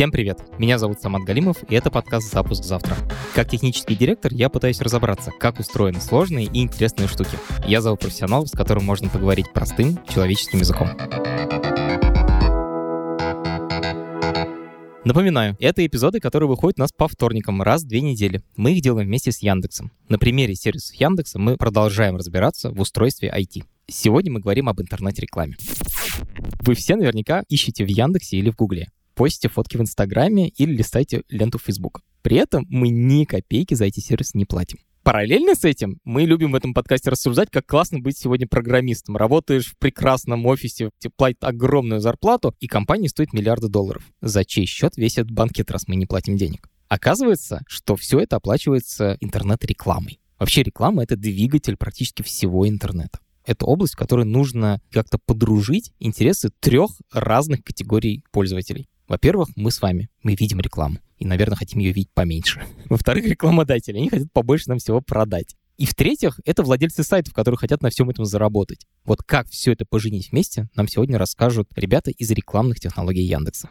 Всем привет! Меня зовут Самат Галимов, и это подкаст «Запуск завтра». Как технический директор я пытаюсь разобраться, как устроены сложные и интересные штуки. Я зову профессионалов, с которым можно поговорить простым человеческим языком. Напоминаю, это эпизоды, которые выходят у нас по вторникам раз в 2 недели. Мы их делаем вместе с Яндексом. На примере сервисов Яндекса мы продолжаем разбираться в устройстве IT. Сегодня мы говорим об интернет-рекламе. Вы все наверняка ищете в Яндексе или в Гугле, постите фотки в Инстаграме или листайте ленту в Фейсбук. При этом мы ни копейки за эти сервисы не платим. Параллельно с этим мы любим в этом подкасте рассуждать, как классно быть сегодня программистом. Работаешь в прекрасном офисе, тебе платят огромную зарплату, и компания стоит миллиарды $. За чей счет весь этот банкет, раз мы не платим денег? Оказывается, что все это оплачивается интернет-рекламой. Вообще реклама — это двигатель практически всего интернета. Это область, в которой нужно как-то подружить интересы 3 разных категорий пользователей. Во-первых, мы с вами, мы видим рекламу и, наверное, хотим ее видеть поменьше. Во-вторых, рекламодатели, они хотят побольше нам всего продать. И в-третьих, это владельцы сайтов, которые хотят на всем этом заработать. Вот как все это поженить вместе, нам сегодня расскажут ребята из рекламных технологий Яндекса.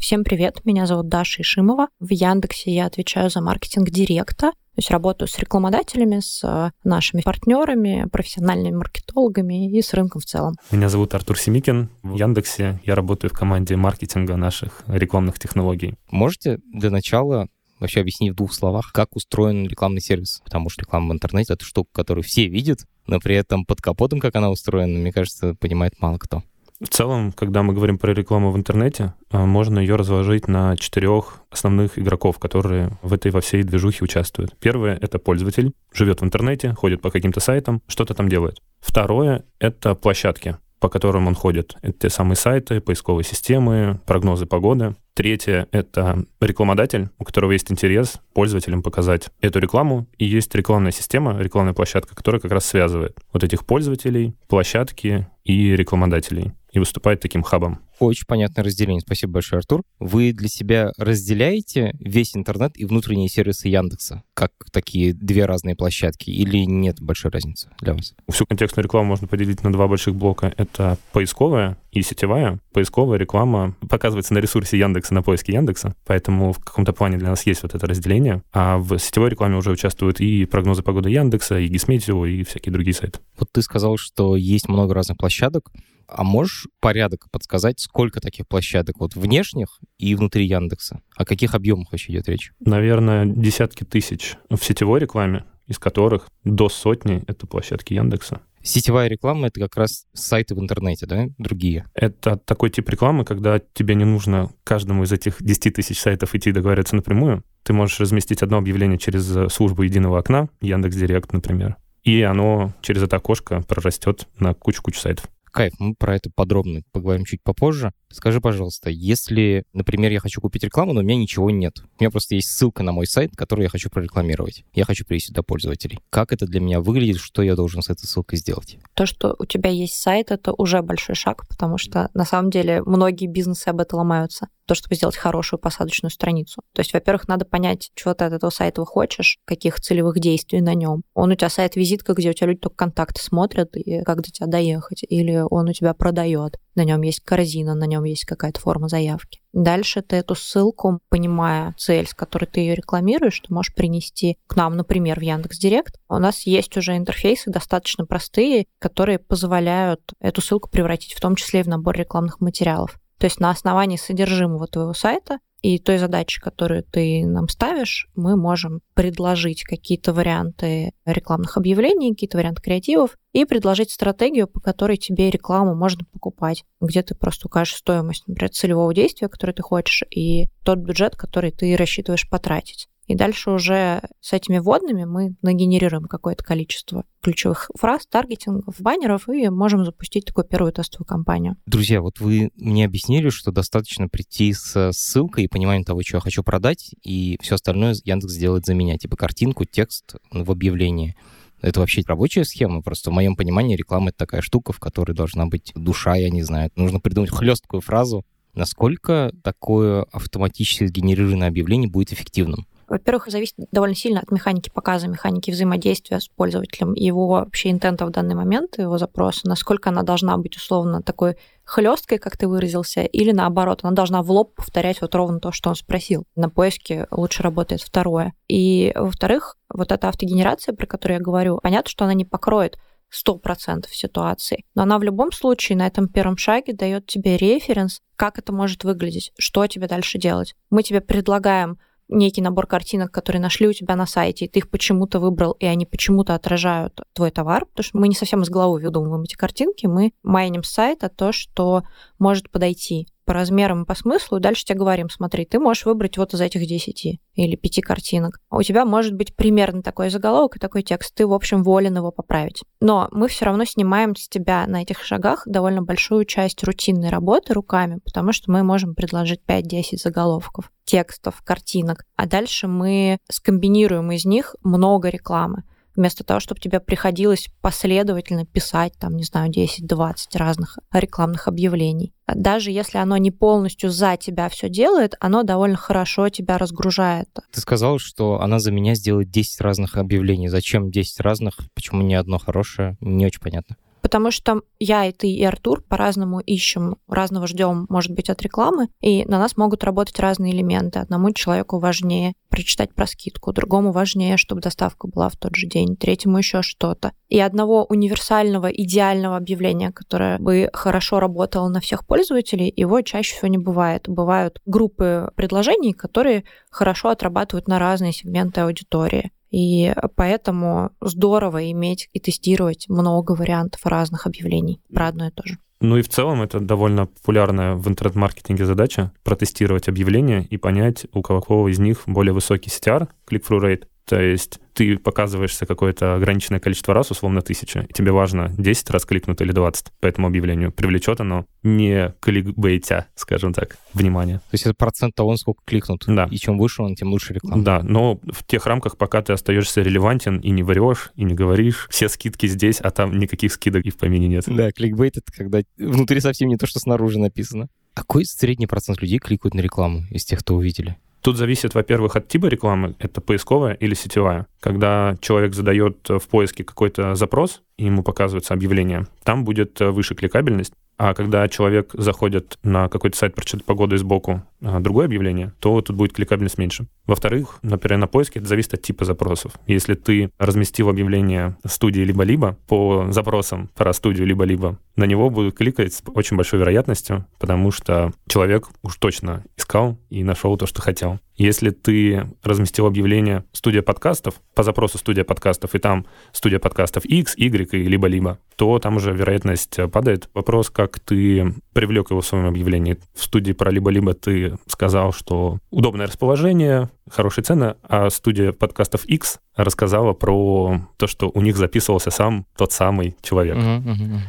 Всем привет, меня зовут Даша Ишимова. В Яндексе я отвечаю за маркетинг директа, то есть работаю с рекламодателями, с нашими партнерами, профессиональными маркетологами и с рынком в целом. Меня зовут Артур Семикин. В Яндексе я работаю в команде маркетинга наших рекламных технологий. Можете для начала вообще объяснить в 2 словах, как устроен рекламный сервис? Потому что реклама в интернете — это штука, которую все видят, но при этом под капотом, как она устроена, мне кажется, понимает мало кто. В целом, когда мы говорим про рекламу в интернете, можно ее разложить на 4 основных игроков, которые в этой во всей движухе участвуют. Первое — это пользователь, живет в интернете, ходит по каким-то сайтам, что-то там делает. Второе — это площадки, по которым он ходит. Это те самые сайты, поисковые системы, прогнозы погоды. Третье — это рекламодатель, у которого есть интерес пользователям показать эту рекламу. И есть рекламная система, рекламная площадка, которая как раз связывает вот этих пользователей, площадки и рекламодателей. И выступает таким хабом. Очень понятное разделение. Спасибо большое, Артур. Вы для себя разделяете весь интернет и внутренние сервисы Яндекса как такие 2 разные площадки? Или нет большой разницы для вас? Всю контекстную рекламу можно поделить на 2 больших блока. Это поисковая и сетевая. Поисковая реклама показывается на ресурсе Яндекса, на поиске Яндекса. Поэтому в каком-то плане для нас есть вот это разделение. А в сетевой рекламе уже участвуют и прогнозы погоды Яндекса, и Гисметео, и всякие другие сайты. Вот ты сказал, что есть много разных площадок. А можешь порядок подсказать, сколько таких площадок вот внешних и внутри Яндекса? О каких объемах вообще идет речь? Наверное, десятки тысяч в сетевой рекламе, из которых до 100 это площадки Яндекса. Сетевая реклама — это как раз сайты в интернете, да? Другие. Это такой тип рекламы, когда тебе не нужно каждому из этих 10 тысяч сайтов идти договариваться напрямую. Ты можешь разместить одно объявление через службу единого окна, Яндекс.Директ, например, и оно через это окошко прорастет на кучу-кучу сайтов. Кайф, мы про это подробно поговорим чуть попозже. Скажи, пожалуйста, если, например, я хочу купить рекламу, но у меня ничего нет. У меня просто есть ссылка на мой сайт, который я хочу прорекламировать. Я хочу привести до пользователей. Как это для меня выглядит? Что я должен с этой ссылкой сделать? То, что у тебя есть сайт, это уже большой шаг, потому что на самом деле многие бизнесы об этом ломаются. То, чтобы сделать хорошую посадочную страницу. То есть, во-первых, надо понять, чего ты от этого сайта хочешь, каких целевых действий на нем. Он у тебя сайт-визитка, где у тебя люди только контакты смотрят, и как до тебя доехать, или он у тебя продает. На нем есть корзина, на нем есть какая-то форма заявки. Дальше ты эту ссылку, понимая цель, с которой ты ее рекламируешь, ты можешь принести к нам, например, в Яндекс.Директ. У нас есть уже интерфейсы достаточно простые, которые позволяют эту ссылку превратить в том числе и в набор рекламных материалов. То есть на основании содержимого твоего сайта и той задачи, которую ты нам ставишь, мы можем предложить какие-то варианты рекламных объявлений, какие-то варианты креативов и предложить стратегию, по которой тебе рекламу можно покупать, где ты просто укажешь стоимость, например, целевого действия, которое ты хочешь, и тот бюджет, который ты рассчитываешь потратить. И дальше уже с этими вводными мы нагенерируем какое-то количество ключевых фраз, таргетингов, баннеров, и можем запустить такую первую тестовую кампанию. Друзья, вот вы мне объяснили, что достаточно прийти с ссылкой и пониманием того, что я хочу продать, и все остальное Яндекс сделает за меня, типа картинку, текст в объявлении. Это вообще рабочая схема, просто в моем понимании реклама — это такая штука, в которой должна быть душа, я не знаю. Нужно придумать хлесткую фразу. Насколько такое автоматически сгенерированное объявление будет эффективным? Во-первых, зависит довольно сильно от механики показа, механики взаимодействия с пользователем, его вообще интента в данный момент, его запроса, насколько она должна быть условно такой хлёсткой, как ты выразился, или наоборот, она должна в лоб повторять вот ровно то, что он спросил. На поиске лучше работает второе. И, во-вторых, вот эта автогенерация, про которую я говорю, понятно, что она не покроет 100% ситуации, но она в любом случае на этом первом шаге дает тебе референс, как это может выглядеть, что тебе дальше делать. Мы тебе предлагаем некий набор картинок, которые нашли у тебя на сайте, и ты их почему-то выбрал, и они почему-то отражают твой товар, потому что мы не совсем из головы выдумываем эти картинки, мы майним с сайта то, что может подойти по размерам и по смыслу, и дальше тебе говорим, смотри, ты можешь выбрать вот из этих 10 или 5 картинок. У тебя может быть примерно такой заголовок и такой текст, ты, в общем, волен его поправить. Но мы все равно снимаем с тебя на этих шагах довольно большую часть рутинной работы руками, потому что мы можем предложить 5-10 заголовков, текстов, картинок, а дальше мы скомбинируем из них много рекламы. Вместо того, чтобы тебе приходилось последовательно писать, там, не знаю, 10-20 разных рекламных объявлений. Даже если оно не полностью за тебя все делает, оно довольно хорошо тебя разгружает. Ты сказал, что она за меня сделает 10 разных объявлений. Зачем 10 разных? Почему не одно хорошее? Не очень понятно. Потому что я и ты, и Артур по-разному ищем, разного ждем, может быть, от рекламы, и на нас могут работать разные элементы. Одному человеку важнее прочитать про скидку, другому важнее, чтобы доставка была в тот же день, третьему еще что-то. И одного универсального, идеального объявления, которое бы хорошо работало на всех пользователей, его чаще всего не бывает. Бывают группы предложений, которые хорошо отрабатывают на разные сегменты аудитории. И поэтому здорово иметь и тестировать много вариантов разных объявлений про одно и то же. Ну и в целом это довольно популярная в интернет-маркетинге задача — протестировать объявления и понять, у кого из них более высокий CTR, click-through rate. То есть ты показываешься какое-то ограниченное количество раз, условно 1000, и тебе важно 10 раз кликнуть или 20 по этому объявлению. Привлечет оно не кликбейтя, скажем так, внимание. То есть это процент того, сколько кликнут. Да. И чем выше он, тем лучше реклама. Да, но в тех рамках, пока ты остаешься релевантен и не врешь, и не говоришь, все скидки здесь, а там никаких скидок и в помине нет. Да, кликбейт — это когда внутри совсем не то, что снаружи написано. А какой средний процент людей кликают на рекламу из тех, кто увидели? Тут зависит, во-первых, от типа рекламы, это поисковая или сетевая. Когда человек задает в поиске какой-то запрос, и ему показывается объявление, там будет выше кликабельность. А когда человек заходит на какой-то сайт, прочитает погоду и сбоку другое объявление, то тут будет кликабельность меньше. Во-вторых, например, на поиске это зависит от типа запросов. Если ты разместил объявление студии либо-либо по запросам про студию либо-либо, на него будут кликать с очень большой вероятностью, потому что человек уж точно искал и нашел то, что хотел. Если ты разместил объявление «студия подкастов» по запросу «студия подкастов», и там «студия подкастов X», Y и либо-либо, то там уже вероятность падает. Вопрос, как ты привлек его в своем объявлении. В студии про либо-либо ты сказал, что удобное расположение, хорошие цены, а студия подкастов X рассказала про то, что у них записывался сам тот самый человек.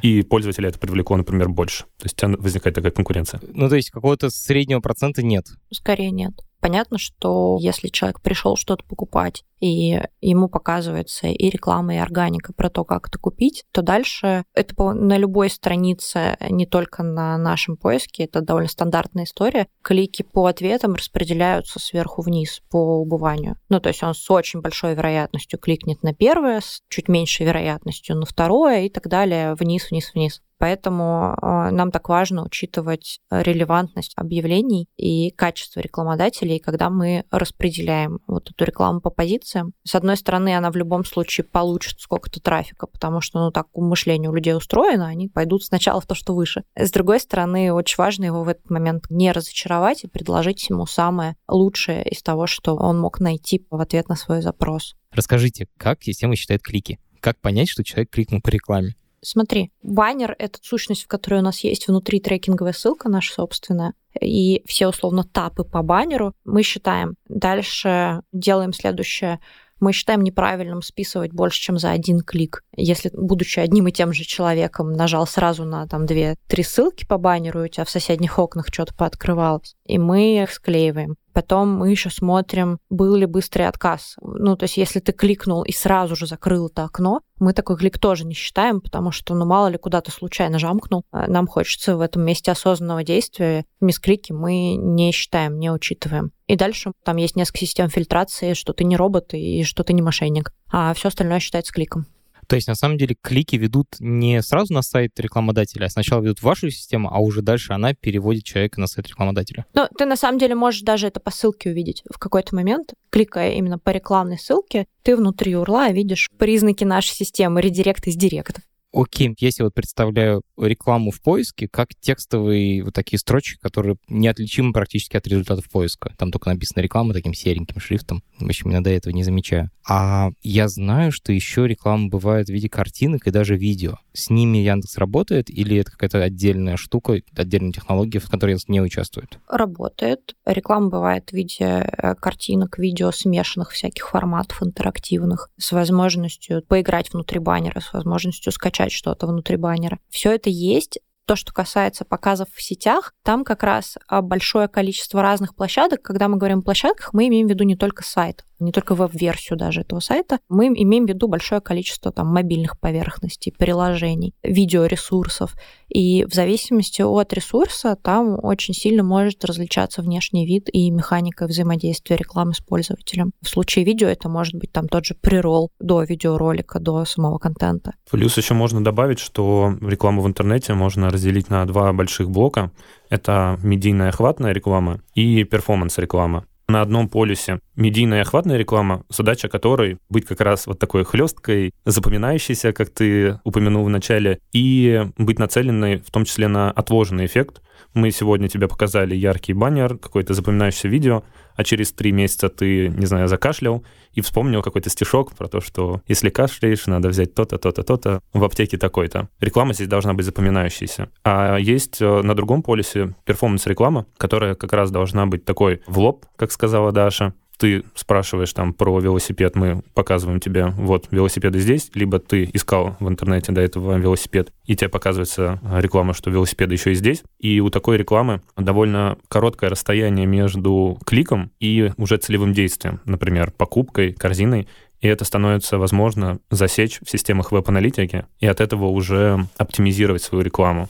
И пользователя это привлекло, например, больше. То есть у тебя возникает такая конкуренция. Ну, то есть какого-то среднего процента нет? Скорее нет. Понятно, что если человек пришел что-то покупать, и ему показывается и реклама, и органика про то, как это купить, то дальше это на любой странице, не только на нашем поиске, это довольно стандартная история. Клики по ответам распределяются сверху вниз по убыванию. Ну, то есть он с очень большой вероятностью кликнет на первое, с чуть меньшей вероятностью на второе и так далее, вниз, вниз, вниз. Поэтому нам так важно учитывать релевантность объявлений и качество рекламодателей, когда мы распределяем вот эту рекламу по позициям. С одной стороны, она в любом случае получит сколько-то трафика, потому что, ну, так мышление у людей устроено, они пойдут сначала в то, что выше. С другой стороны, очень важно его в этот момент не разочаровать и предложить ему самое лучшее из того, что он мог найти в ответ на свой запрос. Расскажите, как система считает клики? Как понять, что человек кликнул по рекламе? Смотри, баннер — это сущность, в которой у нас есть внутри трекинговая ссылка наша собственная, и все, условно, тапы по баннеру мы считаем. Дальше делаем следующее. Мы считаем неправильным списывать больше, чем за один клик. Если, будучи одним и тем же человеком, нажал сразу на там 2-3 ссылки по баннеру, и у тебя в соседних окнах что-то пооткрывалось, и мы их склеиваем. потом мы еще смотрим, был ли быстрый отказ. Ну, то есть если ты кликнул и сразу же закрыл это окно, мы такой клик тоже не считаем, потому что, ну, мало ли, куда ты случайно жамкнул. Нам хочется в этом месте осознанного действия. Мисклики мы не считаем, не учитываем. И дальше там есть несколько систем фильтрации, что ты не робот и что ты не мошенник. А все остальное считается кликом. То есть, на самом деле, клики ведут не сразу на сайт рекламодателя, а сначала ведут в вашу систему, а уже дальше она переводит человека на сайт рекламодателя. Ну, ты, на самом деле, можешь даже это по ссылке увидеть в какой-то момент. Кликая именно по рекламной ссылке, ты внутри URL видишь признаки нашей системы, редирект из директов. Окей, если вот представляю рекламу в поиске, как текстовые вот такие строчки, которые неотличимы практически от результатов поиска. Там только написано реклама таким сереньким шрифтом. В общем, иногда этого не замечаю. А я знаю, что еще реклама бывает в виде картинок и даже видео. С ними Яндекс работает или это какая-то отдельная штука, отдельная технология, в которой Яндекс не участвует? Работает. Реклама бывает в виде картинок, видео, смешанных всяких форматов интерактивных, с возможностью поиграть внутри баннера, с возможностью скачать что-то внутри баннера. Все это есть. То, что касается показов в сетях, там как раз большое количество разных площадок. Когда мы говорим о площадках, мы имеем в виду не только сайт, не только веб-версию даже этого сайта. Мы имеем в виду большое количество там мобильных поверхностей, приложений, видеоресурсов. И в зависимости от ресурса там очень сильно может различаться внешний вид и механика взаимодействия рекламы с пользователем. В случае видео это может быть там тот же преролл до видеоролика, до самого контента. Плюс еще можно добавить, что рекламу в интернете можно разделить на два больших блока. Это медийная охватная реклама и перформанс-реклама. На одном полюсе медийная охватная реклама, задача которой быть как раз вот такой хлесткой, запоминающейся, как ты упомянул в начале, и быть нацеленной в том числе на отложенный эффект. Мы сегодня тебе показали яркий баннер, какое-то запоминающееся видео, а через 3 месяца ты, не знаю, закашлял и вспомнил какой-то стишок про то, что если кашляешь, надо взять то-то, то-то, то-то, в аптеке такой-то. Реклама здесь должна быть запоминающейся. А есть на другом полюсе перформанс-реклама, которая как раз должна быть такой в лоб, как сказала Даша. Ты спрашиваешь там про велосипед, мы показываем тебе, вот, велосипеды здесь, либо ты искал в интернете до этого велосипед, и тебе показывается реклама, что велосипеды еще и здесь. И у такой рекламы довольно короткое расстояние между кликом и уже целевым действием, например, покупкой, корзиной. И это становится возможно засечь в системах веб-аналитики и от этого уже оптимизировать свою рекламу.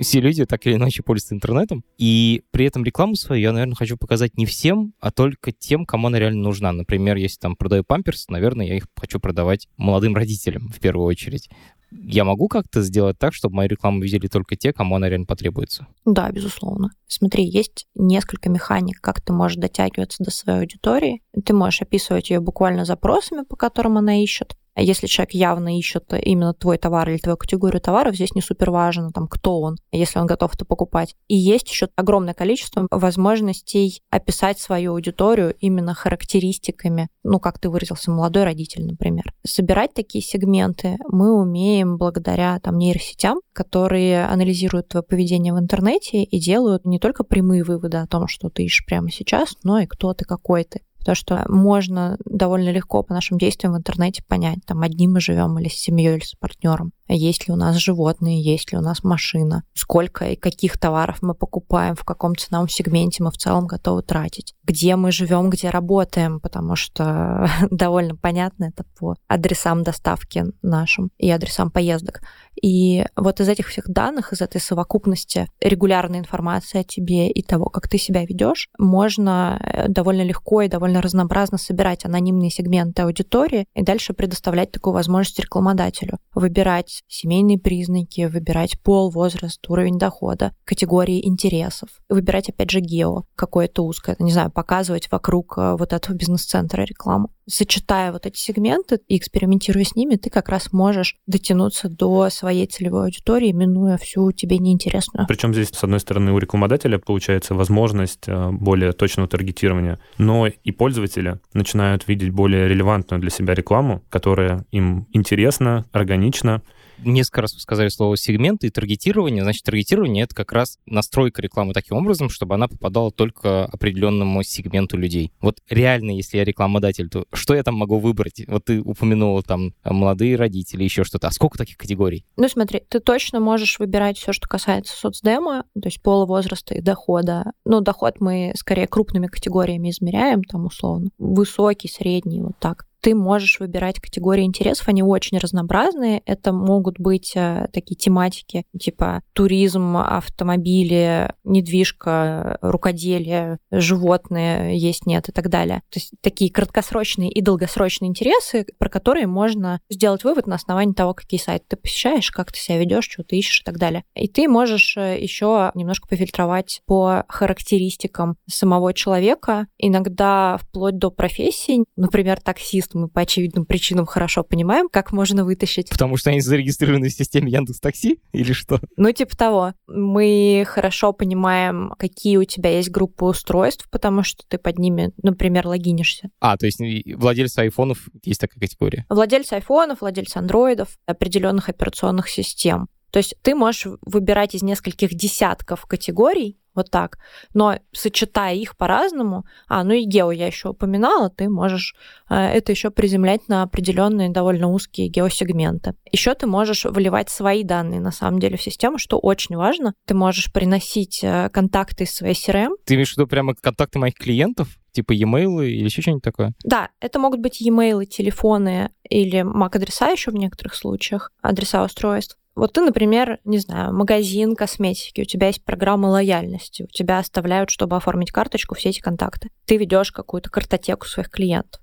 Все люди так или иначе пользуются интернетом, и при этом рекламу свою я, наверное, хочу показать не всем, а только тем, кому она реально нужна. Например, если там продаю памперс, наверное, я их хочу продавать молодым родителям в первую очередь. Я могу как-то сделать так, чтобы мою рекламу видели только те, кому она реально потребуется? Да, безусловно. Смотри, есть несколько механик, как ты можешь дотягиваться до своей аудитории. Ты можешь описывать ее буквально запросами, по которым она ищет. Если человек явно ищет именно твой товар или твою категорию товаров, здесь не супер важно, там, кто он, если он готов это покупать. И есть еще огромное количество возможностей описать свою аудиторию именно характеристиками, ну, как ты выразился, молодой родитель, например. Собирать такие сегменты мы умеем благодаря там нейросетям, которые анализируют твое поведение в интернете и делают не только прямые выводы о том, что ты ищешь прямо сейчас, но и кто ты, какой ты. То, что можно довольно легко по нашим действиям в интернете понять, там, одни мы живем или с семьей, или с партнером, есть ли у нас животные, есть ли у нас машина, сколько и каких товаров мы покупаем, в каком ценовом сегменте мы в целом готовы тратить, где мы живем, где работаем, потому что довольно понятно это по адресам доставки нашим и адресам поездок. И вот из этих всех данных, из этой совокупности регулярной информации о тебе и того, как ты себя ведешь, можно довольно легко и довольно разнообразно собирать анонимные сегменты аудитории и дальше предоставлять такую возможность рекламодателю. Выбирать семейные признаки, выбирать пол, возраст, уровень дохода, категории интересов. Выбирать, опять же, гео какое-то узкое, не знаю, показывать вокруг вот этого бизнес-центра рекламу. Сочетая вот эти сегменты и экспериментируя с ними, ты как раз можешь дотянуться до своей целевой аудитории, минуя всю тебе неинтересную. Причем здесь, с одной стороны, у рекламодателя получается возможность более точного таргетирования, но и пользователи начинают видеть более релевантную для себя рекламу, которая им интересна, органична, несколько раз вы сказали слово «сегменты» и «таргетирование». Значит, таргетирование — это как раз настройка рекламы таким образом, чтобы она попадала только определенному сегменту людей. Вот реально, если я рекламодатель, то что я там могу выбрать? Вот ты упомянула там молодые родители, еще что-то. А сколько таких категорий? Ну, смотри, ты точно можешь выбирать все, что касается соцдема, то есть пола, возраста и дохода. Ну, доход мы скорее крупными категориями измеряем, там, условно, высокий, средний, вот так. Ты можешь выбирать категории интересов, они очень разнообразные. Это могут быть такие тематики, типа туризм, автомобили, недвижка, рукоделие, животные, есть, нет и так далее. То есть такие краткосрочные и долгосрочные интересы, про которые можно сделать вывод на основании того, какие сайты ты посещаешь, как ты себя ведешь, что ты ищешь и так далее. И ты можешь еще немножко пофильтровать по характеристикам самого человека, иногда вплоть до профессий, например, таксист. Мы по очевидным причинам хорошо понимаем, как можно вытащить. Потому что они зарегистрированы в системе Яндекс.Такси или что? Ну, типа того. Мы хорошо понимаем, какие у тебя есть группы устройств, потому что ты под ними, например, логинишься. А, то есть владельцы айфонов есть такая категория? Владельцы айфонов, владельцы андроидов, определенных операционных систем. То есть ты можешь выбирать из нескольких десятков категорий, вот так, но сочетая их по-разному, ну и гео я еще упоминала, ты можешь это еще приземлять на определенные довольно узкие геосегменты. Еще ты можешь вливать свои данные, на самом деле, в систему, что очень важно. Ты можешь приносить контакты из своей CRM. Ты имеешь в виду прямо контакты моих клиентов? Типа e-mail или еще что-нибудь такое? Да, это могут быть e-mail, телефоны или MAC-адреса еще в некоторых случаях, адреса устройств. Вот ты, например, не знаю, магазин косметики, у тебя есть программа лояльности, у тебя оставляют, чтобы оформить карточку, все эти контакты. Ты ведешь какую-то картотеку своих клиентов.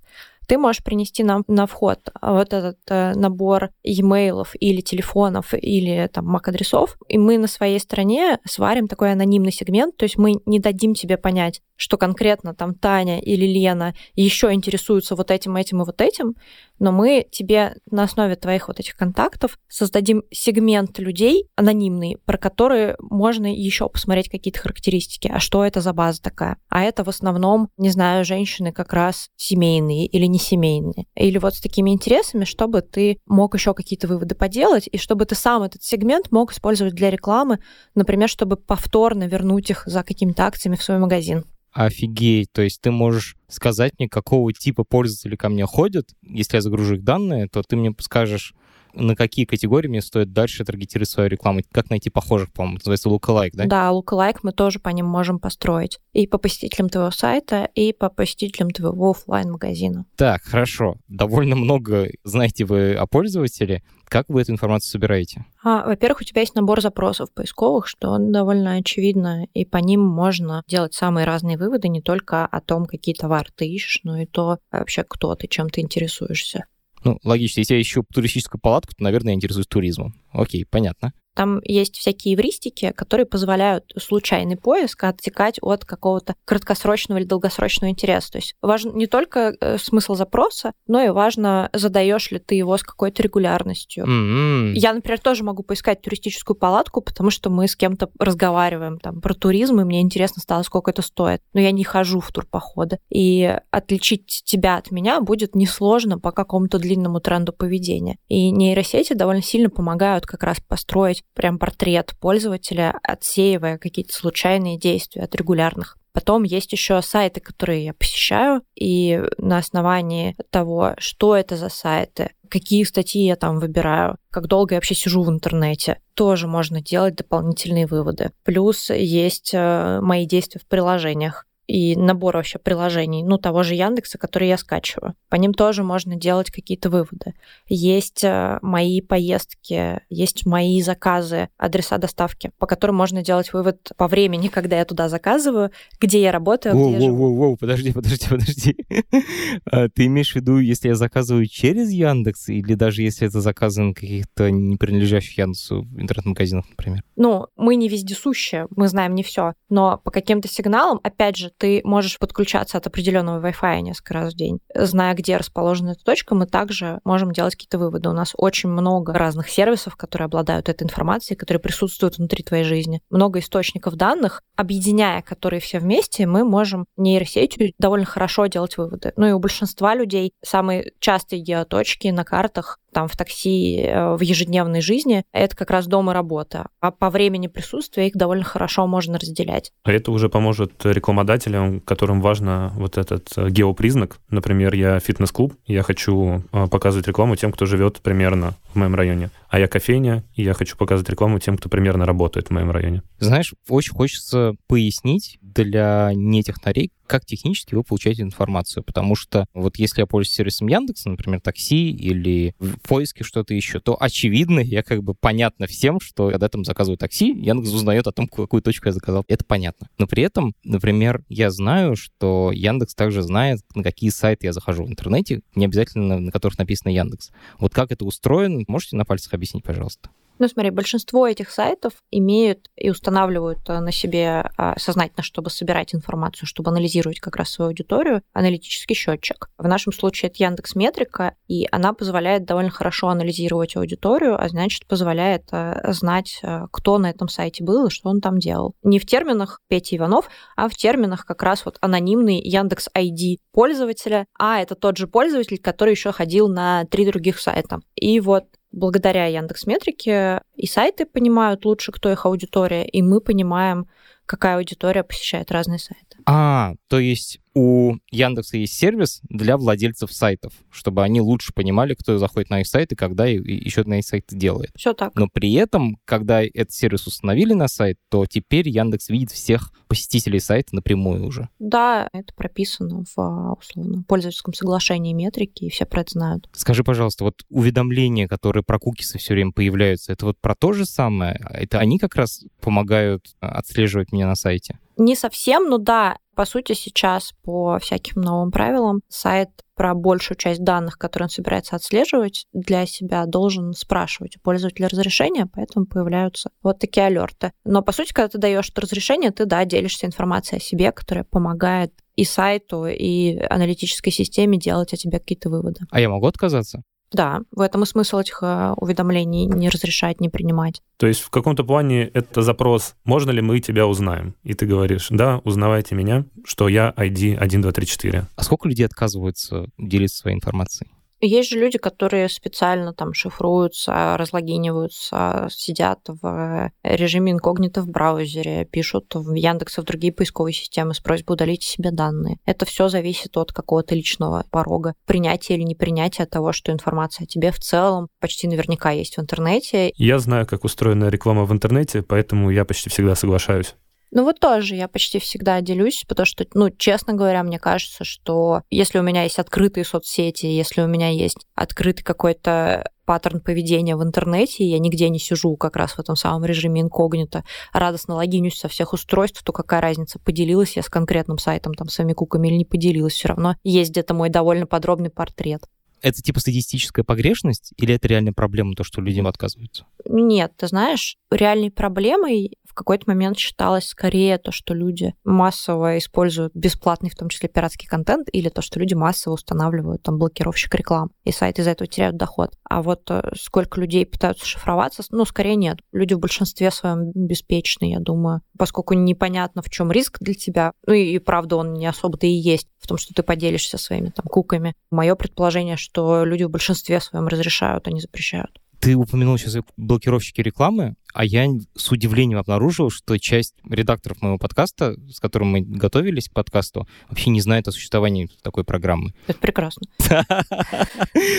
Ты можешь принести нам на вход вот этот набор e-mail'ов или телефонов, или там MAC-адресов, и мы на своей стороне сварим такой анонимный сегмент, то есть мы не дадим тебе понять, что конкретно там Таня или Лена еще интересуются вот этим, этим и вот этим, но мы тебе на основе твоих вот этих контактов создадим сегмент людей анонимный, про которые можно еще посмотреть какие-то характеристики. А что это за база такая? А это в основном, не знаю, женщины как раз семейные или не семейные. Или вот с такими интересами, чтобы ты мог еще какие-то выводы поделать, и чтобы ты сам этот сегмент мог использовать для рекламы, например, чтобы повторно вернуть их за какими-то акциями в свой магазин. Офигеть, то есть ты можешь сказать мне, какого типа пользователи ко мне ходят, если я загружу их данные, то ты мне скажешь, на какие категории мне стоит дальше таргетировать свою рекламу, как найти похожих, по-моему, это называется lookalike, да? Да, lookalike мы тоже по ним можем построить, и по посетителям твоего сайта, и по посетителям твоего офлайн-магазина. Так, хорошо, довольно много знаете вы о пользователе. Как вы эту информацию собираете? Во-первых, у тебя есть набор запросов поисковых, что довольно очевидно, и по ним можно делать самые разные выводы, не только о том, какие товары ты ищешь, но и то вообще, кто ты, чем ты интересуешься. Ну, логично. Если я ищу туристическую палатку, то, наверное, я интересуюсь туризмом. Окей, понятно. Там есть всякие эвристики, которые позволяют случайный поиск отсекать от какого-то краткосрочного или долгосрочного интереса. То есть важен не только смысл запроса, но и важно, задаешь ли ты его с какой-то регулярностью. Mm-hmm. Я, например, тоже могу поискать туристическую палатку, потому что мы с кем-то разговариваем там, про туризм, и мне интересно стало, сколько это стоит. Но я не хожу в турпоходы. И отличить тебя от меня будет несложно по какому-то длинному тренду поведения. И нейросети довольно сильно помогают как раз построить прям портрет пользователя, отсеивая какие-то случайные действия от регулярных. Потом есть еще сайты, которые я посещаю, и на основании того, что это за сайты, какие статьи я там выбираю, как долго я вообще сижу в интернете, тоже можно делать дополнительные выводы. Плюс есть мои действия в приложениях и набор вообще приложений, ну, того же Яндекса, который я скачиваю. По ним тоже можно делать какие-то выводы. Есть мои поездки, есть мои заказы, адреса доставки, по которым можно делать вывод по времени, когда я туда заказываю, где я работаю, где я живу. Воу-воу-воу, подожди. Ты имеешь в виду, если я заказываю через Яндекс, или даже если это заказы на каких-то не принадлежащих Яндексу интернет-магазинах, например? Ну, мы не вездесущие, мы знаем не все, но по каким-то сигналам, опять же, ты можешь подключаться от определенного Wi-Fi несколько раз в день. Зная, где расположена эта точка, мы также можем делать какие-то выводы. У нас очень много разных сервисов, которые обладают этой информацией, которые присутствуют внутри твоей жизни. Много источников данных, объединяя которые все вместе, мы можем нейросетью довольно хорошо делать выводы. Ну и у большинства людей самые частые геоточки на картах, там в такси, в ежедневной жизни, это как раз дом и работа. А по времени присутствия их довольно хорошо можно разделять. А это уже поможет рекламодателям, которым важно вот этот геопризнак. Например, я фитнес-клуб, я хочу показывать рекламу тем, кто живет примерно в моем районе. А я кофейня, и я хочу показывать рекламу тем, кто примерно работает в моем районе. Знаешь, очень хочется пояснить для нетехнарей, как технически вы получаете информацию. Потому что вот если я пользуюсь сервисом Яндекса, например, такси или в поиске что-то еще, то очевидно, я как бы понятно всем, что когда я там заказываю такси, Яндекс узнает о том, какую точку я заказал. Это понятно. Но при этом, например, я знаю, что Яндекс также знает, на какие сайты я захожу в интернете, не обязательно на которых написано Яндекс. Вот как это устроено, можете на пальцах объяснить, пожалуйста? Ну, смотри, большинство этих сайтов имеют и устанавливают на себе сознательно, чтобы собирать информацию, чтобы анализировать как раз свою аудиторию, аналитический счетчик. В нашем случае это Яндекс.Метрика, и она позволяет довольно хорошо анализировать аудиторию, а значит, позволяет знать, кто на этом сайте был и что он там делал. Не в терминах Пети Иванов, а в терминах как раз вот анонимный Яндекс.ID пользователя, а это тот же пользователь, который еще ходил на 3 других сайта. И вот благодаря Яндекс.Метрике и сайты понимают лучше, кто их аудитория, и мы понимаем, какая аудитория посещает разные сайты. То есть у Яндекса есть сервис для владельцев сайтов, чтобы они лучше понимали, кто заходит на их сайт и когда еще на их сайт делает. Все так. Но при этом, когда этот сервис установили на сайт, то теперь Яндекс видит всех посетителей сайта напрямую уже. Да, это прописано в условно пользовательском соглашении метрики, и все про это знают. Скажи, пожалуйста, вот уведомления, которые про кукисы все время появляются, это вот про то же самое? Это они как раз помогают отслеживать меня на сайте? Не совсем, но да. По сути, сейчас по всяким новым правилам сайт про большую часть данных, которые он собирается отслеживать для себя, должен спрашивать у пользователя разрешения, поэтому появляются вот такие алерты. Но, по сути, когда ты даешь это разрешение, ты, да, делишься информацией о себе, которая помогает и сайту, и аналитической системе делать о тебе какие-то выводы. А я могу отказаться? Да, в этом и смысл этих уведомлений — не разрешать, не принимать. То есть в каком-то плане это запрос: можно ли мы тебя узнаем? И ты говоришь: да, узнавайте меня, что я ID 1234. А сколько людей отказываются делиться своей информацией? Есть же люди, которые специально там шифруются, разлогиниваются, сидят в режиме инкогнито в браузере, пишут в Яндекс и в другие поисковые системы с просьбой удалить себе данные. Это все зависит от какого-то личного порога принятия или непринятия того, что информация о тебе в целом почти наверняка есть в интернете. Я знаю, как устроена реклама в интернете, поэтому я почти всегда соглашаюсь. Ну вот тоже я почти всегда делюсь, потому что, честно говоря, мне кажется, что если у меня есть открытые соцсети, если у меня есть открытый какой-то паттерн поведения в интернете, и я нигде не сижу как раз в этом самом режиме инкогнито, радостно логинюсь со всех устройств, то какая разница, поделилась я с конкретным сайтом, там, своими куками или не поделилась, все равно есть где-то мой довольно подробный портрет. Это типа статистическая погрешность или это реальная проблема, то, что людям отказываются? Нет, ты знаешь, реальной проблемой в какой-то момент считалось скорее то, что люди массово используют бесплатный, в том числе пиратский контент, или то, что люди массово устанавливают там блокировщик реклам, и сайты из-за этого теряют доход. А вот сколько людей пытаются шифроваться, скорее нет. Люди в большинстве своем беспечны, я думаю, поскольку непонятно, в чем риск для тебя. И правда, он не особо-то и есть в том, что ты поделишься своими там куками. Мое предположение, что люди в большинстве своем разрешают, а не запрещают. Ты упомянул сейчас блокировщики рекламы, а я с удивлением обнаружил, что часть редакторов моего подкаста, с которым мы готовились к подкасту, вообще не знает о существовании такой программы. Это прекрасно.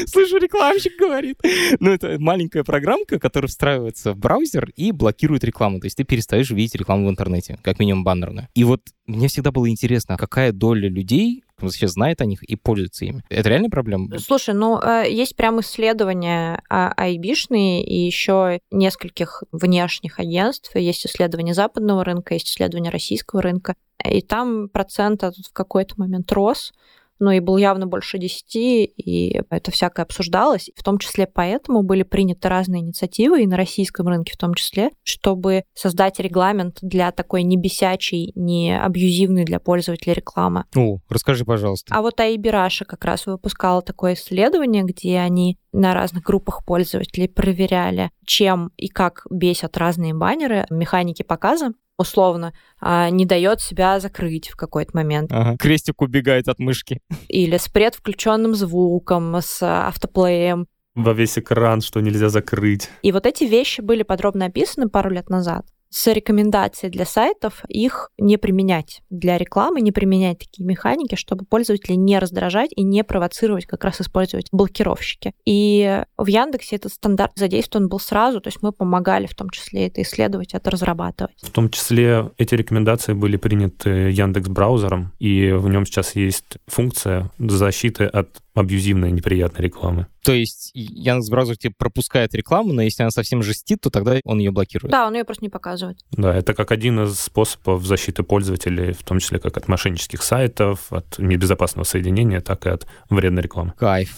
Слышу, рекламщик говорит. Это маленькая программка, которая встраивается в браузер и блокирует рекламу. То есть ты перестаешь видеть рекламу в интернете, как минимум баннерную. И вот мне всегда было интересно, какая доля людей сейчас знает о них и пользуется ими. Это реальная проблема? Слушай, есть прям исследования айбишные и еще нескольких внешних агентств. Есть исследования западного рынка, есть исследования российского рынка. И там процент в какой-то момент рос, и был явно больше 10, и это всякое обсуждалось. В том числе поэтому были приняты разные инициативы, и на российском рынке в том числе, чтобы создать регламент для такой не бесячей, не абьюзивной для пользователя рекламы. Расскажи, пожалуйста. А вот IB Russia как раз выпускала такое исследование, где они на разных группах пользователей проверяли, чем и как бесят разные баннеры, механики показа. условно, не дает себя закрыть в какой-то момент. Ага. Крестик убегает от мышки. Или с предвключенным звуком, с автоплеем. Во весь экран, что нельзя закрыть. И вот эти вещи были подробно описаны пару лет назад. С рекомендацией для сайтов их не применять для рекламы, не применять такие механики, чтобы пользователей не раздражать и не провоцировать, как раз использовать блокировщики. И в Яндексе этот стандарт задействован был сразу, то есть мы помогали в том числе это исследовать, это разрабатывать. В том числе эти рекомендации были приняты Яндекс.Браузером, и в нем сейчас есть функция защиты от абьюзивной неприятной рекламы. То есть Яндекс.Браузер типа пропускает рекламу, но если она совсем жестит, то тогда он ее блокирует. Да, он ее просто не показывает. Да, это как один из способов защиты пользователей, в том числе как от мошеннических сайтов, от небезопасного соединения, так и от вредной рекламы. Кайф.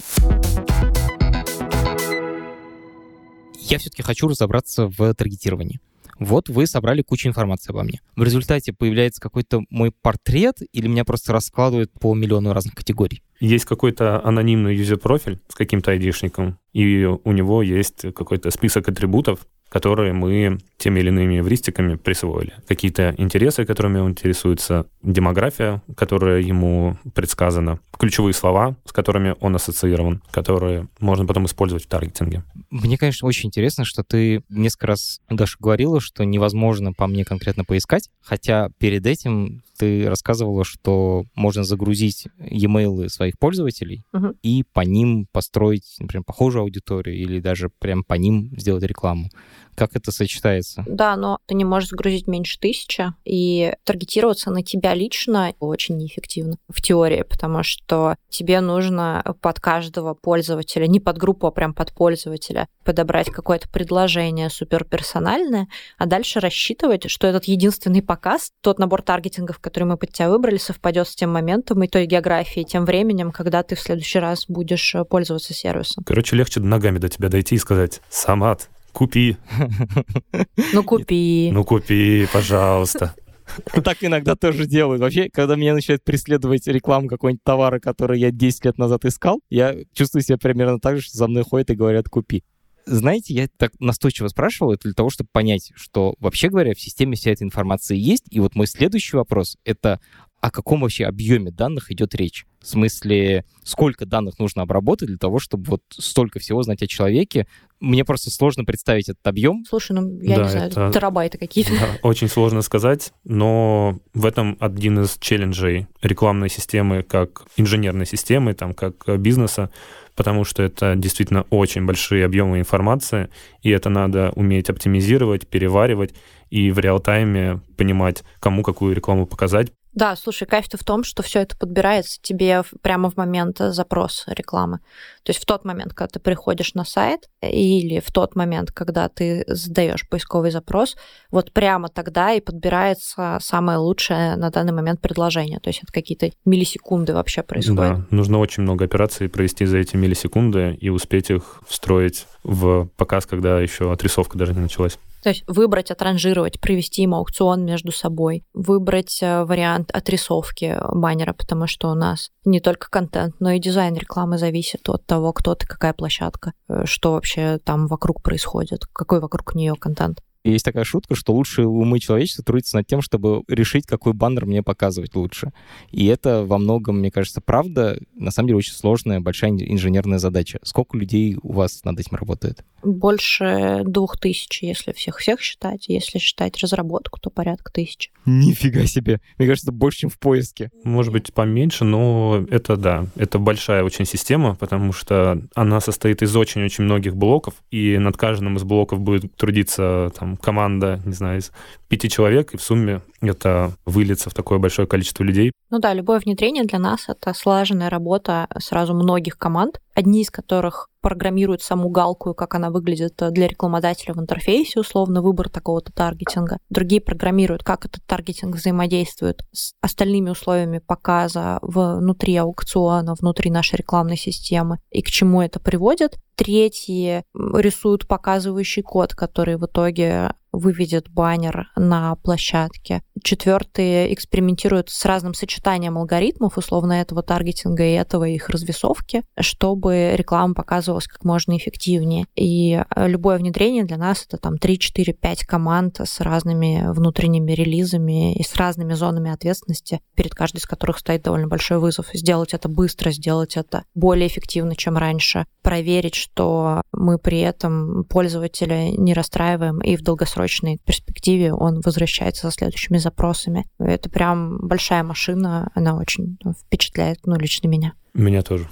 Я все-таки хочу разобраться в таргетировании. Вот вы собрали кучу информации обо мне. В результате появляется какой-то мой портрет или меня просто раскладывают по миллиону разных категорий? Есть какой-то анонимный юзер-профиль с каким-то айдишником, и у него есть какой-то список атрибутов, которые мы теми или иными эвристиками присвоили. Какие-то интересы, которыми он интересуется, демография, которая ему предсказана, ключевые слова, с которыми он ассоциирован, которые можно потом использовать в таргетинге. Мне, конечно, очень интересно, что ты несколько раз, Даша, говорила, что невозможно по мне конкретно поискать, хотя перед этим ты рассказывала, что можно загрузить e-mail'ы своих пользователей и по ним построить, например, похожую аудиторию или даже прям по ним сделать рекламу. Как это сочетается? Да, но ты не можешь загрузить меньше 1000, и таргетироваться на тебя лично очень неэффективно в теории, потому что тебе нужно под каждого пользователя, не под группу, а прям под пользователя, подобрать какое-то предложение суперперсональное, а дальше рассчитывать, что этот единственный показ, тот набор таргетингов, который мы под тебя выбрали, совпадет с тем моментом и той географией, тем временем, когда ты в следующий раз будешь пользоваться сервисом. Короче, легче ногами до тебя дойти и сказать: «Самат, купи». Ну, купи. Ну, купи, пожалуйста. Так иногда тоже делают. Вообще, когда меня начинает преследовать реклама какого-нибудь товара, который я 10 лет назад искал, я чувствую себя примерно так же, что за мной ходят и говорят: «Купи». Знаете, я так настойчиво спрашивал это для того, чтобы понять, что, вообще говоря, в системе вся эта информация есть. И вот мой следующий вопрос — это о каком вообще объеме данных идет речь? В смысле, сколько данных нужно обработать для того, чтобы вот столько всего знать о человеке? Мне просто сложно представить этот объем. Слушай, ну, я не знаю, это терабайты какие-то. Да, очень сложно сказать, но в этом один из челленджей рекламной системы как инженерной системы, там, как бизнеса, потому что это действительно очень большие объемы информации, и это надо уметь оптимизировать, переваривать и в реал-тайме понимать, кому какую рекламу показать. Да, слушай, кайф-то в том, что все это подбирается тебе прямо в момент запроса рекламы. То есть в тот момент, когда ты приходишь на сайт, или в тот момент, когда ты задаешь поисковый запрос, вот прямо тогда и подбирается самое лучшее на данный момент предложение. То есть это какие-то миллисекунды вообще происходят. Да, нужно очень много операций провести за эти миллисекунды и успеть их встроить в показ, когда еще отрисовка даже не началась. То есть выбрать, отранжировать, провести им аукцион между собой, выбрать вариант отрисовки баннера, потому что у нас не только контент, но и дизайн рекламы зависит от того, кто ты, какая площадка, что вообще там вокруг происходит, какой вокруг нее контент. Есть такая шутка, что лучшие умы человечества трудятся над тем, чтобы решить, какой баннер мне показывать лучше. И это во многом, мне кажется, правда. На самом деле очень сложная, большая инженерная задача. Сколько людей у вас над этим работает? Больше 2000, если всех считать. Если считать разработку, то порядка 1000. Нифига себе! Мне кажется, больше, чем в поиске. Может быть, поменьше, но это да. Это большая очень система, потому что она состоит из очень-очень многих блоков, и над каждым из блоков будет трудиться там команда, не знаю, из 5 человек, и в сумме это выльется в такое большое количество людей. Ну да, любое внедрение для нас — это слаженная работа сразу многих команд, одни из которых программируют саму галку, как она выглядит для рекламодателя в интерфейсе, условно, выбор такого-то таргетинга. Другие программируют, как этот таргетинг взаимодействует с остальными условиями показа внутри аукциона, внутри нашей рекламной системы и к чему это приводит. Третьи рисуют показывающий код, который в итоге выведет баннер на площадке. Четвертые экспериментируют с разным сочетанием алгоритмов, условно, этого таргетинга и этого их развесовки, чтобы реклама показывалась как можно эффективнее. И любое внедрение для нас — это там 3-4-5 команд с разными внутренними релизами и с разными зонами ответственности, перед каждой из которых стоит довольно большой вызов. Сделать это быстро, сделать это более эффективно, чем раньше, проверить, что мы при этом пользователя не расстраиваем, и в долгосрочной перспективе он возвращается со следующими запросами. Это прям большая машина, она очень впечатляет, ну, лично меня. Меня тоже.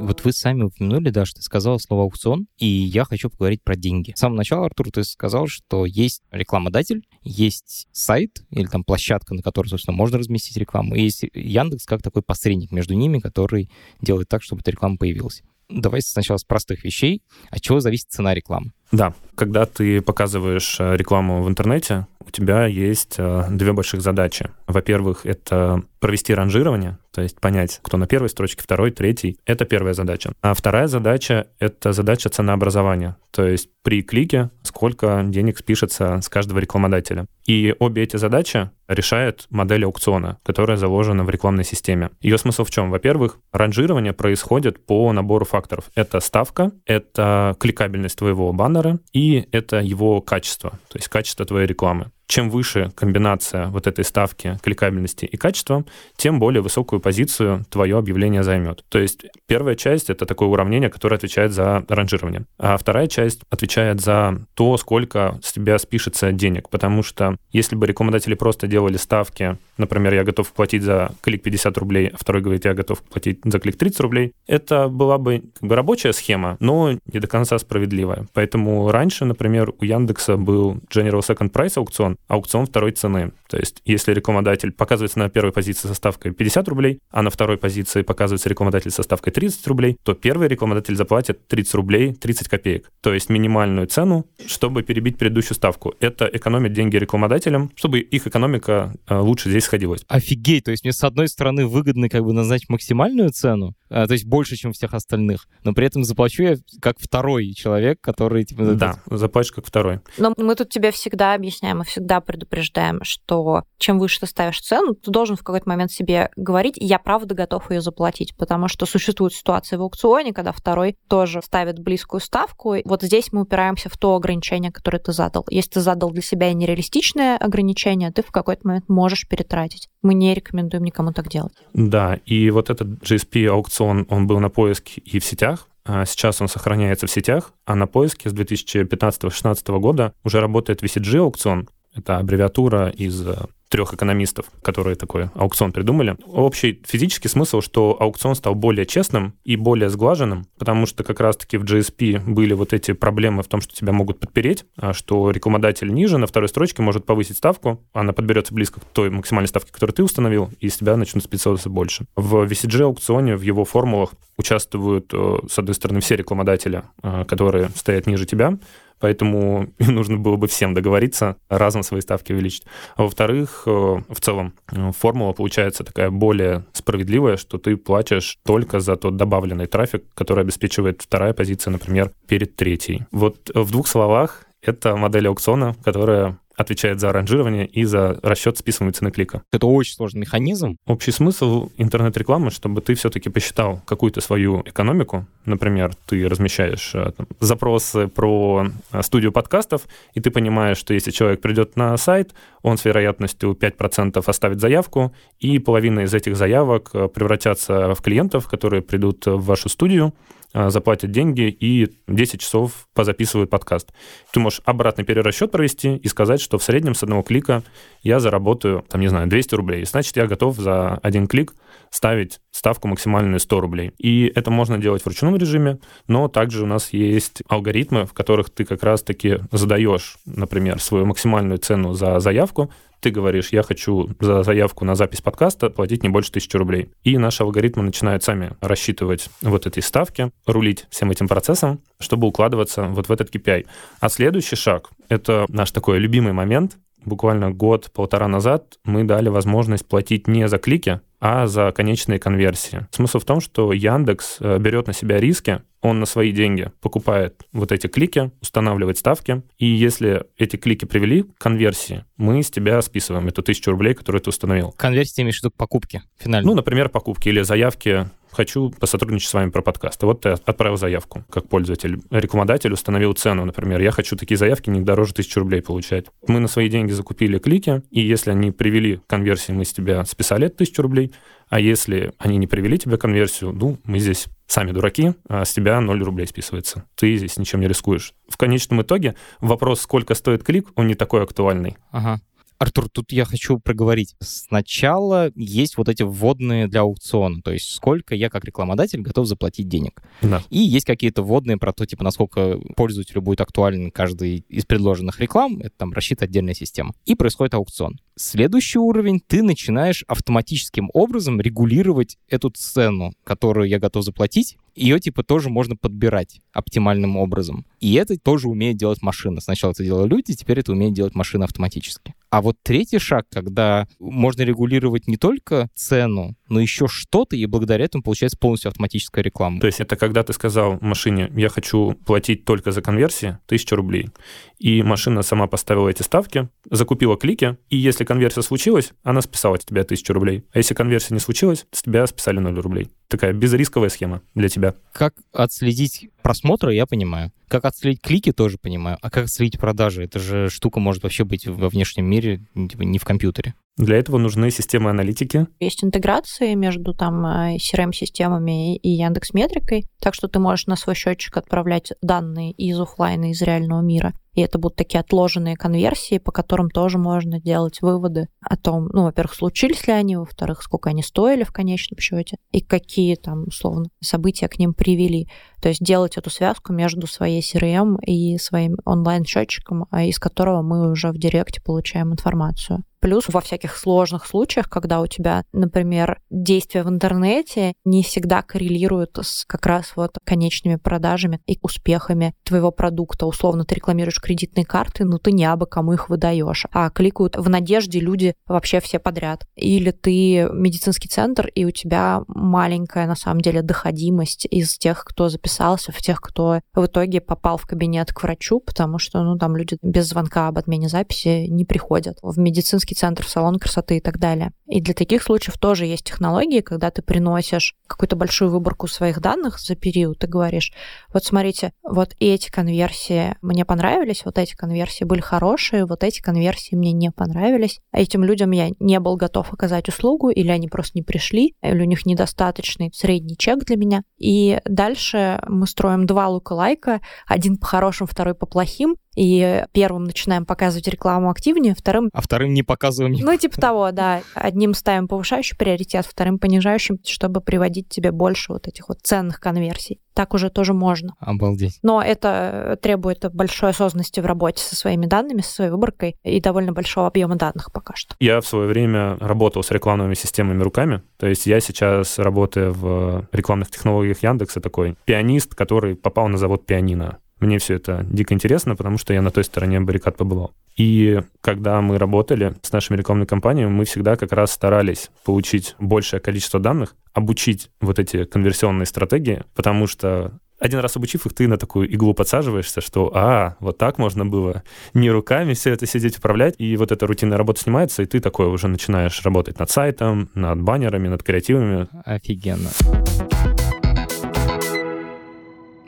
Вот вы сами упомянули, Даша, ты сказала слово «аукцион», и я хочу поговорить про деньги. С самого начала, Артур, ты сказал, что есть рекламодатель, есть сайт или там площадка, на которой, собственно, можно разместить рекламу, и есть Яндекс как такой посредник между ними, который делает так, чтобы эта реклама появилась. Давай сначала с простых вещей. От чего зависит цена рекламы? Да. Когда ты показываешь рекламу в интернете, у тебя есть две больших задачи. Во-первых, это провести ранжирование, то есть понять, кто на первой строчке, второй, третий. Это первая задача. А вторая задача — это задача ценообразования. То есть при клике сколько денег спишется с каждого рекламодателя. И обе эти задачи решает модель аукциона, которая заложена в рекламной системе. Ее смысл в чем? Во-первых, ранжирование происходит по набору факторов. Это ставка, это кликабельность твоего баннера и это его качество, то есть качество твоей рекламы. Чем выше комбинация вот этой ставки, кликабельности и качества, тем более высокую позицию твое объявление займет. То есть первая часть — это такое уравнение, которое отвечает за ранжирование. А вторая часть отвечает за то, сколько с тебя спишется денег. Потому что если бы рекламодатели просто делали ставки, например, я готов платить за клик 50 рублей, а второй говорит, я готов платить за клик 30 рублей, это была бы как бы рабочая схема, но не до конца справедливая. Поэтому раньше, например, у Яндекса был Generalized Second Price аукцион второй цены. То есть если рекламодатель показывается на первой позиции со ставкой 50 рублей, а на второй позиции показывается рекламодатель со ставкой 30 рублей, то первый рекламодатель заплатит 30 рублей 30 копеек, то есть минимальную цену, чтобы перебить предыдущую ставку. Это экономит деньги рекламодателям, чтобы их экономика лучше здесь сходилась. Офигеть! То есть мне с одной стороны выгодно как бы назначить максимальную цену, то есть больше, чем всех остальных, но при этом заплачу я как второй человек, который... Типа, да, заплачешь как второй. Но мы тут тебе всегда объясняем, мы всегда предупреждаем, что чем выше ты ставишь цену, ты должен в какой-то момент себе говорить, я правда готов ее заплатить, потому что существуют ситуации в аукционе, когда второй тоже ставит близкую ставку. И вот здесь мы упираемся в то ограничение, которое ты задал. Если ты задал для себя нереалистичное ограничение, ты в какой-то момент можешь перетратить. Мы не рекомендуем никому так делать. Да, и вот этот GSP-аукцион, он был на поиске и в сетях. Сейчас он сохраняется в сетях, а на поиске с 2015-2016 года уже работает VCG-аукцион. Это аббревиатура из 3 экономистов, которые такой аукцион придумали. Общий физический смысл, что аукцион стал более честным и более сглаженным, потому что как раз-таки в GSP были вот эти проблемы в том, что тебя могут подпереть, что рекламодатель ниже на второй строчке может повысить ставку, она подберется близко к той максимальной ставке, которую ты установил, и с тебя начнут списываться больше. В VCG-аукционе, в его формулах участвуют, с одной стороны, все рекламодатели, которые стоят ниже тебя, поэтому нужно было бы всем договориться, разом свои ставки увеличить. А во-вторых, в целом формула получается такая более справедливая, что ты платишь только за тот добавленный трафик, который обеспечивает вторая позиция, например, перед третьей. Вот в двух словах, это модель аукциона, которая отвечает за ранжирование и за расчет списываемой цены клика. Это очень сложный механизм. Общий смысл интернет-рекламы, чтобы ты все-таки посчитал какую-то свою экономику. Например, ты размещаешь запросы про студию подкастов, и ты понимаешь, что если человек придет на сайт, он с вероятностью 5% оставит заявку, и половина из этих заявок превратятся в клиентов, которые придут в вашу студию, заплатят деньги и 10 часов позаписывают подкаст. Ты можешь обратный перерасчет провести и сказать, что в среднем с одного клика я заработаю, там, не знаю, 200 рублей. Значит, я готов за один клик ставить ставку максимальную 100 рублей. И это можно делать в ручном режиме, но также у нас есть алгоритмы, в которых ты как раз-таки задаешь, например, свою максимальную цену за заявку. Ты говоришь, я хочу за заявку на запись подкаста платить не больше 1000 рублей. И наши алгоритмы начинают сами рассчитывать вот эти ставки, рулить всем этим процессом, чтобы укладываться вот в этот KPI. А следующий шаг — это наш такой любимый момент. Буквально год-полтора назад мы дали возможность платить не за клики, а за конечные конверсии. Смысл в том, что Яндекс берет на себя риски, он на свои деньги покупает вот эти клики, устанавливает ставки, и если эти клики привели к конверсии, мы с тебя списываем эту 1000 рублей, которую ты установил. Конверсии ты имеешь в виду к покупке финально? Ну, например, покупки или заявки «хочу посотрудничать с вами про подкаст». Вот ты отправил заявку как пользователь. Рекламодатель установил цену, например. Я хочу такие заявки не дороже 1000 рублей получать. Мы на свои деньги закупили клики, и если они привели к конверсии, мы с тебя списали эту 1000 рублей. А если они не привели тебе конверсию, ну, мы здесь сами дураки, а с тебя 0 рублей списывается. Ты здесь ничем не рискуешь. В конечном итоге вопрос, сколько стоит клик, он не такой актуальный. Ага. Артур, тут я хочу проговорить. Сначала есть вот эти вводные для аукциона, то есть сколько я как рекламодатель готов заплатить денег. Да. И есть какие-то вводные про то, типа, насколько пользователю будет актуален каждый из предложенных реклам. Это там рассчитывает отдельная система. И происходит аукцион. Следующий уровень, ты начинаешь автоматическим образом регулировать эту цену, которую я готов заплатить. Ее, типа, тоже можно подбирать оптимальным образом. И это тоже умеет делать машина. Сначала это делали люди, теперь это умеет делать машина автоматически. А вот третий шаг, когда можно регулировать не только цену, но еще что-то, и благодаря этому получается полностью автоматическая реклама. То есть это когда ты сказал машине, я хочу платить только за конверсии 1000 рублей, и машина сама поставила эти ставки, закупила клики, и если конверсия случилась, она списала с тебя 1000 рублей. А если конверсия не случилась, с тебя списали 0 рублей. Такая безрисковая схема для тебя. Как отследить просмотры, я понимаю. Как отследить клики, тоже понимаю. А как отследить продажи? Это же штука может вообще быть во внешнем мире, не в компьютере. Для этого нужны системы аналитики. Есть интеграции между там CRM-системами и Яндекс.Метрикой, так что ты можешь на свой счетчик отправлять данные из офлайна, из реального мира. И это будут такие отложенные конверсии, по которым тоже можно делать выводы о том, ну, во-первых, случились ли они, во-вторых, сколько они стоили в конечном счете, и какие там, условно, события к ним привели. То есть делать эту связку между своей CRM и своим онлайн-счетчиком, из которого мы уже в Директе получаем информацию. Плюс во всяких сложных случаях, когда у тебя, например, действия в интернете не всегда коррелируют с как раз вот конечными продажами и успехами твоего продукта. Условно, ты рекламируешь кредитные карты, но ты не абы кому их выдаешь, а кликают в надежде люди вообще все подряд. Или ты медицинский центр, и у тебя маленькая, на самом деле, доходимость из тех, кто записался, в тех, кто в итоге попал в кабинет к врачу, потому что, ну, там люди без звонка об отмене записи не приходят. В медицинский центр, в салон красоты и так далее. И для таких случаев тоже есть технологии, когда ты приносишь какую-то большую выборку своих данных за период, ты говоришь, вот смотрите, вот эти конверсии мне понравились, вот эти конверсии были хорошие, вот эти конверсии мне не понравились, а этим людям я не был готов оказать услугу, или они просто не пришли, или у них недостаточный средний чек для меня. И дальше мы строим 2 лайка, один по хорошим, второй по плохим, и первым начинаем показывать рекламу активнее, вторым... А вторым не показываем. Ну, типа того, да. Одним ставим повышающий приоритет, вторым понижающим, чтобы приводить тебе больше вот этих вот ценных конверсий. Так уже тоже можно. Обалдеть. Но это требует большой осознанности в работе со своими данными, со своей выборкой и довольно большого объема данных пока что. Я в свое время работал с рекламными системами руками. То есть я сейчас работаю в рекламных технологиях Яндекса, такой пианист, который попал на завод пианино. Мне все это дико интересно, потому что я на той стороне баррикад побывал. И когда мы работали с нашими рекламными кампаниями, мы всегда как раз старались получить большее количество данных, обучить вот эти конверсионные стратегии, потому что один раз обучив их, ты на такую иглу подсаживаешься, что вот так можно было не руками все это сидеть управлять, и вот эта рутинная работа снимается, и ты такой уже начинаешь работать над сайтом, над баннерами, над креативами. Офигенно.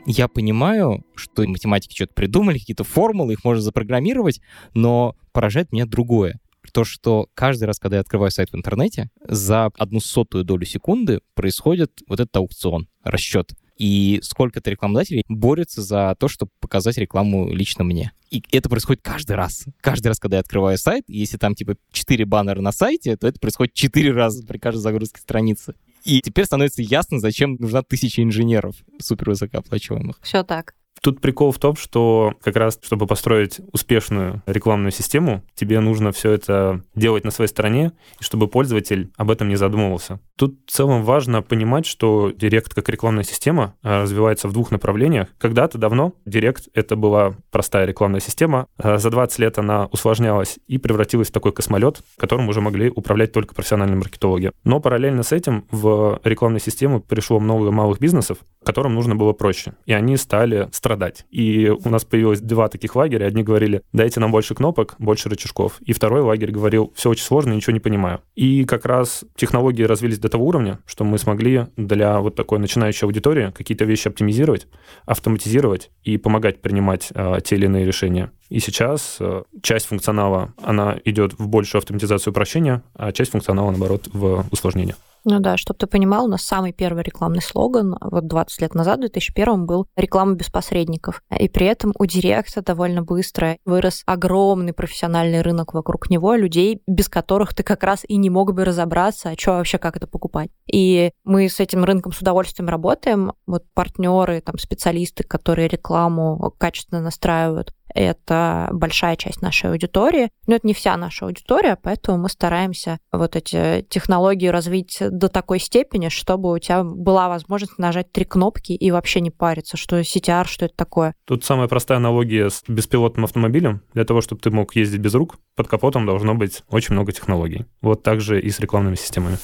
Я понимаю, что математики что-то придумали, какие-то формулы, их можно запрограммировать, но поражает меня другое. То, что каждый раз, когда я открываю сайт в интернете, за 1/100 долю секунды происходит вот этот аукцион, расчет. И сколько-то рекламодателей борются за то, чтобы показать рекламу лично мне. И это происходит каждый раз. Каждый раз, когда я открываю сайт, если там типа 4 баннера на сайте, то это происходит 4 раза при каждой загрузке страницы. И теперь становится ясно, зачем нужна 1000 инженеров супервысокооплачиваемых. Все так. Тут прикол в том, что как раз, чтобы построить успешную рекламную систему, тебе нужно все это делать на своей стороне, и чтобы пользователь об этом не задумывался. Тут в целом важно понимать, что Директ как рекламная система развивается в двух направлениях. Когда-то давно Директ — это была простая рекламная система. За 20 лет она усложнялась и превратилась в такой космолет, которым уже могли управлять только профессиональные маркетологи. Но параллельно с этим в рекламную систему пришло много малых бизнесов, которым нужно было проще. И они стали страдать. И у нас появилось два таких лагеря. Одни говорили, дайте нам больше кнопок, больше рычажков. И второй лагерь говорил, все очень сложно, ничего не понимаю. И как раз технологии развились до того уровня, что мы смогли для вот такой начинающей аудитории какие-то вещи оптимизировать, автоматизировать и помогать принимать те или иные решения. И сейчас часть функционала, она идет в большую автоматизацию упрощения, а часть функционала, наоборот, в усложнение. Ну да, чтобы ты понимал, у нас самый первый рекламный слоган вот 20 лет назад, в 2001-м, был «Реклама без посредников». И при этом у Директа довольно быстро вырос огромный профессиональный рынок вокруг него, людей, без которых ты как раз и не мог бы разобраться, а что вообще, как это покупать. И мы с этим рынком с удовольствием работаем. Вот партнеры, там, специалисты, которые рекламу качественно настраивают, это большая часть нашей аудитории, но это не вся наша аудитория, поэтому мы стараемся вот эти технологии развить до такой степени, чтобы у тебя была возможность нажать 3 кнопки и вообще не париться, что CTR, что это такое. Тут самая простая аналогия с беспилотным автомобилем. Для того, чтобы ты мог ездить без рук, под капотом должно быть очень много технологий. Вот так же и с рекламными системами.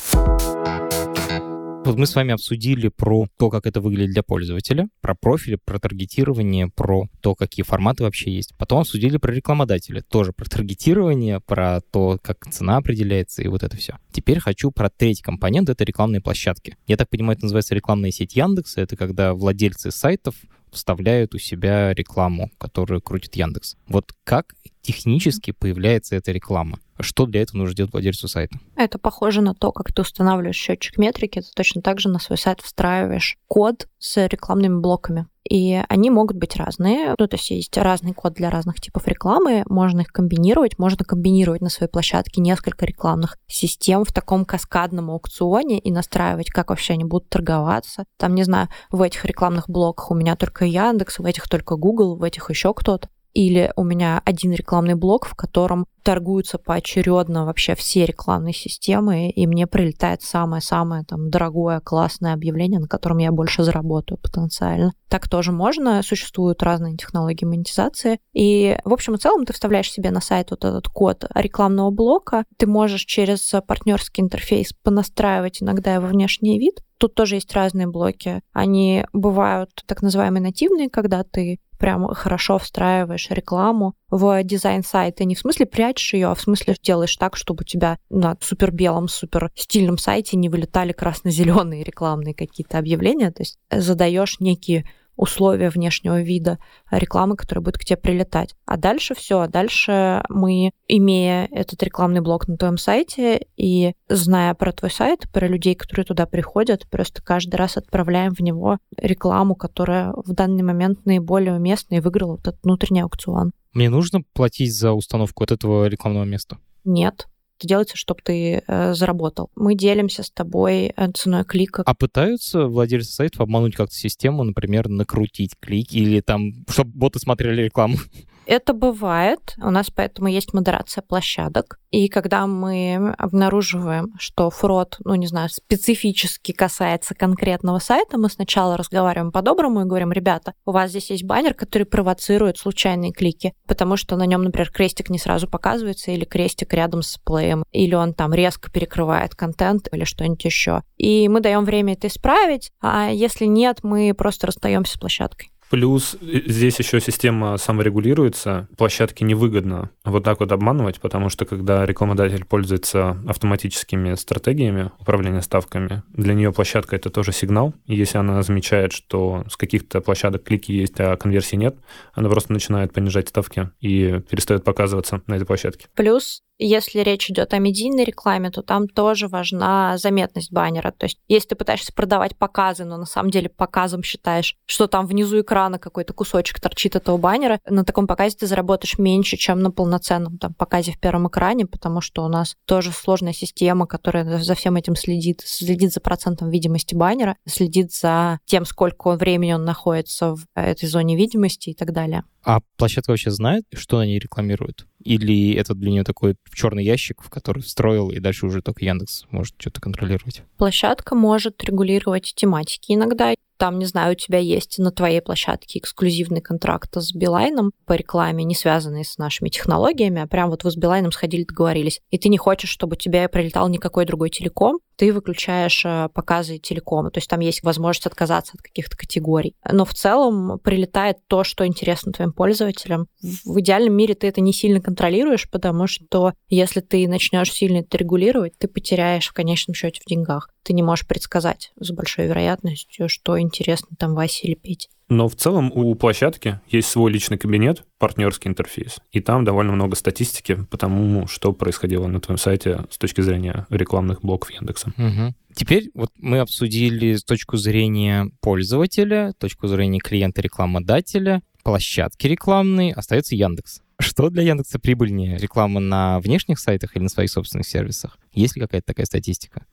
Вот мы с вами обсудили про то, как это выглядит для пользователя, про профили, про таргетирование, про то, какие форматы вообще есть. Потом обсудили про рекламодателя, тоже про таргетирование, про то, как цена определяется и вот это все. Теперь хочу про третий компонент — это рекламные площадки. Я так понимаю, это называется рекламная сеть Яндекса. Это когда владельцы сайтов вставляют у себя рекламу, которую крутит Яндекс. Вот как технически появляется эта реклама? Что для этого нужно делать владельцу сайта? Это похоже на то, как ты устанавливаешь счетчик метрики, ты точно так же на свой сайт встраиваешь код с рекламными блоками. И они могут быть разные. Ну, то есть есть разный код для разных типов рекламы, можно их комбинировать, можно комбинировать на своей площадке несколько рекламных систем в таком каскадном аукционе и настраивать, как вообще они будут торговаться. Там, не знаю, в этих рекламных блоках у меня только Яндекс, в этих только Гугл, в этих еще кто-то. Или у меня один рекламный блок, в котором торгуются поочередно вообще все рекламные системы, и мне прилетает самое-самое там дорогое, классное объявление, на котором я больше заработаю потенциально. Так тоже можно, существуют разные технологии монетизации. И в общем и целом ты вставляешь себе на сайт вот этот код рекламного блока, ты можешь через партнерский интерфейс понастраивать иногда его внешний вид. Тут тоже есть разные блоки. Они бывают так называемые нативные, когда ты прям хорошо встраиваешь рекламу в дизайн сайта. Не в смысле прячешь ее, а в смысле делаешь так, чтобы у тебя на супербелом, суперстильном сайте не вылетали красно-зеленые рекламные какие-то объявления. То есть задаешь некие условия внешнего вида рекламы, которая будет к тебе прилетать. А дальше все. Дальше мы, имея этот рекламный блок на твоем сайте и зная про твой сайт, про людей, которые туда приходят, просто каждый раз отправляем в него рекламу, которая в данный момент наиболее уместна и выиграла вот этот внутренний аукцион. Мне нужно платить за установку от этого рекламного места? Нет. Это делается, чтобы ты заработал. Мы делимся с тобой ценой клика. А пытаются владельцы сайтов обмануть как-то систему, например, накрутить клик или там, чтобы боты смотрели рекламу? Это бывает. У нас поэтому есть модерация площадок. И когда мы обнаруживаем, что фрод, ну, не знаю, специфически касается конкретного сайта, мы сначала разговариваем по-доброму и говорим, ребята, у вас здесь есть баннер, который провоцирует случайные клики, потому что на нем, например, крестик не сразу показывается, или крестик рядом с плеем, или он там резко перекрывает контент, или что-нибудь еще. И мы даем время это исправить, а если нет, мы просто расстаемся с площадкой. Плюс здесь еще система саморегулируется, площадке невыгодно вот так вот обманывать, потому что когда рекламодатель пользуется автоматическими стратегиями управления ставками, для нее площадка — это тоже сигнал, и если она замечает, что с каких-то площадок клики есть, а конверсии нет, она просто начинает понижать ставки и перестает показываться на этой площадке. Плюс Если речь идет о медийной рекламе, то там тоже важна заметность баннера. То есть если ты пытаешься продавать показы, но на самом деле показом считаешь, что там внизу экрана какой-то кусочек торчит этого баннера, на таком показе ты заработаешь меньше, чем на полноценном там показе в первом экране, потому что у нас тоже сложная система, которая за всем этим следит, следит за процентом видимости баннера, следит за тем, сколько времени он находится в этой зоне видимости и так далее. А площадка вообще знает, что на ней рекламируют? Или это для нее такой черный ящик, в который встроил, и дальше уже только Яндекс может что-то контролировать? Площадка может регулировать тематики иногда. Там, не знаю, у тебя есть на твоей площадке эксклюзивный контракт с Билайном по рекламе, не связанный с нашими технологиями, а прям вот вы с Билайном сходили, договорились. И ты не хочешь, чтобы тебе прилетал никакой другой телеком, ты выключаешь показы телекома. То есть там есть возможность отказаться от каких-то категорий. Но в целом прилетает то, что интересно твоим пользователям. В идеальном мире ты это не сильно контролируешь, потому что если ты начнешь сильно это регулировать, ты потеряешь в конечном счете в деньгах. Ты не можешь предсказать с большой вероятностью, что интересно там Васе или Пете. Но в целом у площадки есть свой личный кабинет, партнерский интерфейс, и там довольно много статистики по тому, что происходило на твоем сайте с точки зрения рекламных блоков Яндекса. Угу. Теперь вот мы обсудили точку зрения пользователя, точку зрения клиента-рекламодателя, площадки рекламные, остается Яндекс. Что для Яндекса прибыльнее? Реклама на внешних сайтах или на своих собственных сервисах? Есть ли какая-то такая статистика?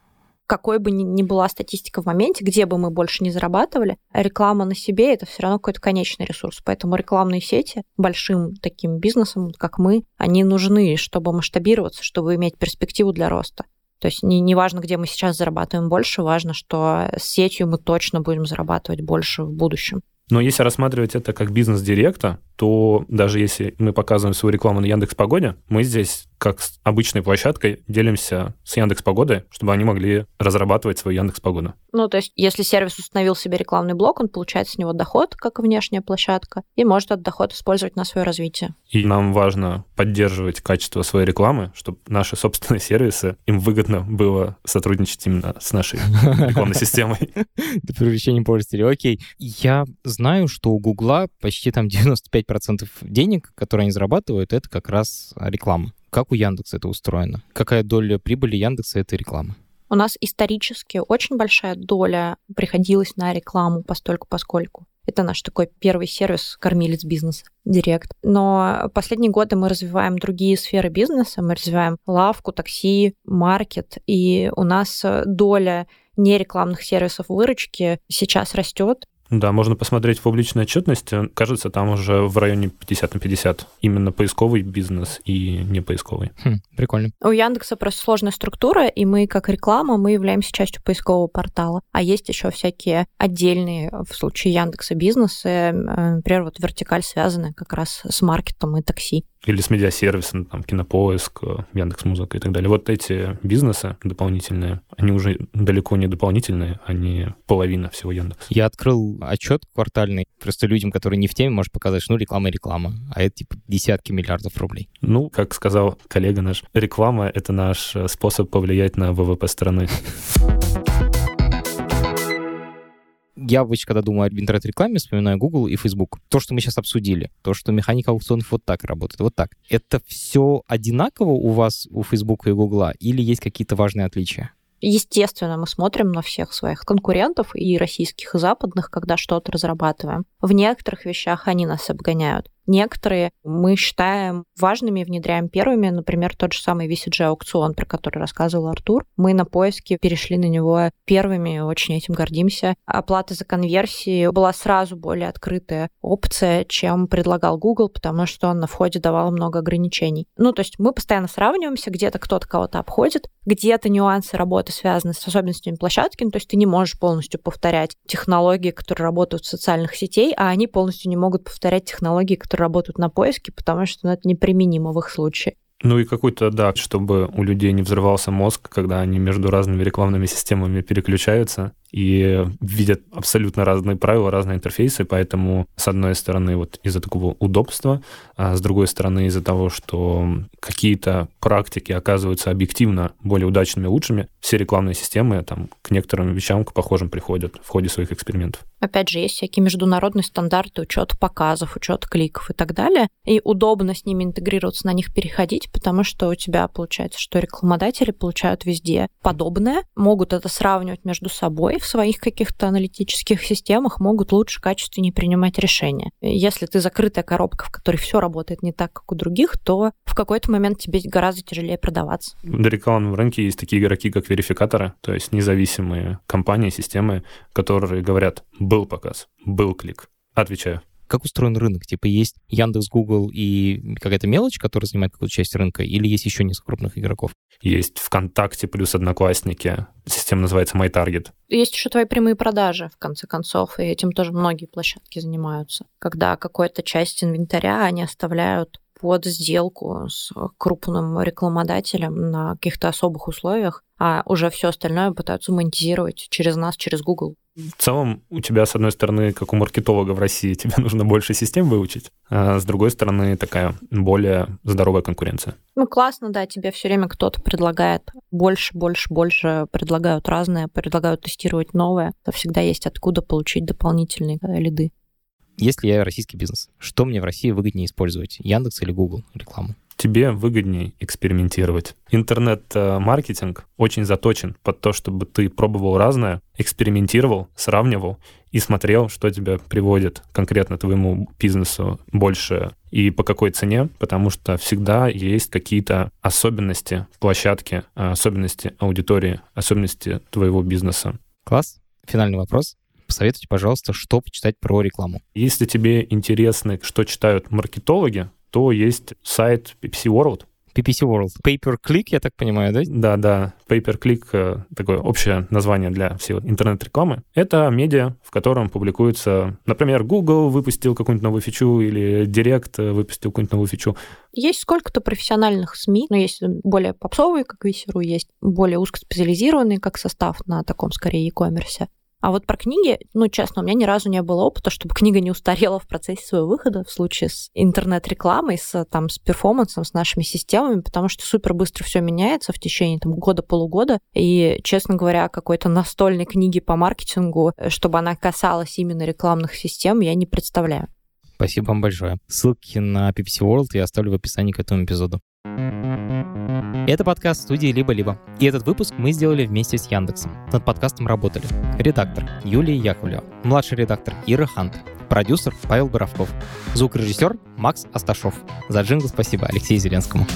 Какой бы ни была статистика в моменте, где бы мы больше не зарабатывали, реклама на себе — это все равно какой-то конечный ресурс. Поэтому рекламные сети большим таким бизнесом, как мы, они нужны, чтобы масштабироваться, чтобы иметь перспективу для роста. То есть не важно, где мы сейчас зарабатываем больше, важно, что с сетью мы точно будем зарабатывать больше в будущем. Но если рассматривать это как бизнес директа, то даже если мы показываем свою рекламу на Яндекс.Погоде, мы здесь, как с обычной площадкой, делимся с Яндекс.Погодой, чтобы они могли разрабатывать свою Яндекс.Погоду. Ну, то есть, если сервис установил себе рекламный блок, он получает с него доход, как и внешняя площадка, и может этот доход использовать на свое развитие. И нам важно поддерживать качество своей рекламы, чтобы наши собственные сервисы, им выгодно было сотрудничать именно с нашей рекламной системой. До привлечения пользователей. Окей. Я знаю, что у Гугла почти там 95% денег, которые они зарабатывают, это как раз реклама. Как у Яндекса это устроено? Какая доля прибыли Яндекса — это реклама? У нас исторически очень большая доля приходилась на рекламу постольку-поскольку. Это наш такой первый сервис, кормилец бизнеса, Директ. Но последние годы мы развиваем другие сферы бизнеса, мы развиваем лавку, такси, маркет, и у нас доля нерекламных сервисов выручки сейчас растет. Да, можно посмотреть в публичной отчетности. Кажется, там уже в районе 50 на 50. Именно поисковый бизнес и не поисковый. Прикольно. У Яндекса просто сложная структура, и мы, как реклама, мы являемся частью поискового портала. А есть еще всякие отдельные, в случае Яндекса, бизнесы. Например, вот вертикаль связаны как раз с маркетом и такси. Или с медиасервисом, там, Кинопоиск, Яндекс.Музыка и так далее. Вот эти бизнесы дополнительные, они уже далеко не дополнительные, они половина всего Яндекса. Я открыл отчет квартальный. Просто людям, которые не в теме, может показать, что ну, реклама и реклама. А это, типа, десятки миллиардов рублей. Ну, как сказал коллега наш, реклама — это наш способ повлиять на ВВП страны. Я обычно, когда думаю об интернет-рекламе, вспоминаю Google и Facebook. То, что мы сейчас обсудили, то, что механика аукционов вот так работает, вот так. Это все одинаково у вас, у Facebook и Google, или есть какие-то важные отличия? Естественно, мы смотрим на всех своих конкурентов, и российских, и западных, когда что-то разрабатываем. В некоторых вещах они нас обгоняют. Некоторые мы считаем важными, внедряем первыми. Например, тот же самый VCG-аукцион, про который рассказывал Артур. Мы на поиске перешли на него первыми, очень этим гордимся. Оплата за конверсии была сразу более открытая опция, чем предлагал Google, потому что он на входе давал много ограничений. Ну, то есть мы постоянно сравниваемся, где-то кто-то кого-то обходит, где-то нюансы работы связаны с особенностями площадки, ну, то есть ты не можешь полностью повторять технологии, которые работают в социальных сетей, а они полностью не могут повторять технологии, которые работают на поиске, потому что это неприменимо в их случае. Ну и какой-то, да, чтобы у людей не взрывался мозг, когда они между разными рекламными системами переключаются, и видят абсолютно разные правила, разные интерфейсы, поэтому, с одной стороны, вот из-за такого удобства, а с другой стороны, из-за того, что какие-то практики оказываются объективно более удачными, лучшими, все рекламные системы там к некоторым вещам, к похожим приходят в ходе своих экспериментов. Опять же, есть всякие международные стандарты, учет показов, учет кликов и так далее, и удобно с ними интегрироваться, на них переходить, потому что у тебя получается, что рекламодатели получают везде подобное, могут это сравнивать между собой в своих каких-то аналитических системах, могут лучше, качественнее принимать решения. Если ты закрытая коробка, в которой все работает не так, как у других, то в какой-то момент тебе гораздо тяжелее продаваться. На рекламном рынке есть такие игроки, как верификаторы, то есть независимые компании, системы, которые говорят: был показ, был клик, отвечаю. Как устроен рынок? Типа есть Яндекс, Гугл и какая-то мелочь, которая занимает какую-то часть рынка, или есть еще несколько крупных игроков? Есть ВКонтакте плюс Одноклассники. Система называется MyTarget. Есть еще твои прямые продажи, в конце концов, и этим тоже многие площадки занимаются. Когда какую-то часть инвентаря они оставляют под сделку с крупным рекламодателем на каких-то особых условиях, а уже все остальное пытаются монетизировать через нас, через Google. В целом у тебя, с одной стороны, как у маркетолога в России, тебе нужно больше систем выучить, а с другой стороны, такая более здоровая конкуренция. Ну, классно, да, тебе все время кто-то предлагает больше, предлагают разное, предлагают тестировать новое. Всегда есть откуда получить дополнительные лиды. Если я российский бизнес, что мне в России выгоднее использовать? Яндекс или Гугл рекламу? Тебе выгоднее экспериментировать. Интернет-маркетинг очень заточен под то, чтобы ты пробовал разное, экспериментировал, сравнивал и смотрел, что тебя приводит конкретно твоему бизнесу больше и по какой цене, потому что всегда есть какие-то особенности площадки, особенности аудитории, особенности твоего бизнеса. Класс. Финальный вопрос. Посоветуйте, пожалуйста, что почитать про рекламу. Если тебе интересно, что читают маркетологи, то есть сайт PPC World. PPC World. Pay-per-click, я так понимаю, да? Да. Pay-per-click — такое общее название для всей интернет-рекламы. Это медиа, в котором публикуется, например, Google выпустил какую-нибудь новую фичу или Директ выпустил какую-нибудь новую фичу. Есть сколько-то профессиональных СМИ, но есть более попсовые, как VC.ru, есть более узкоспециализированные, как состав на таком, скорее, e-commerce. А вот про книги, честно, у меня ни разу не было опыта, чтобы книга не устарела в процессе своего выхода в случае с интернет-рекламой, с перформансом, с нашими системами, потому что супер быстро все меняется в течение года-полугода. И, честно говоря, какой-то настольной книги по маркетингу, чтобы она касалась именно рекламных систем, я не представляю. Спасибо вам большое. Ссылки на PPC World я оставлю в описании к этому эпизоду. Это подкаст студии «Либо-либо». И этот выпуск мы сделали вместе с Яндексом. Над подкастом работали редактор Юлия Яковлева, младший редактор Ира Хант, продюсер Павел Боровков, звукорежиссер Макс Асташов. За джингл спасибо Алексею Зеленскому.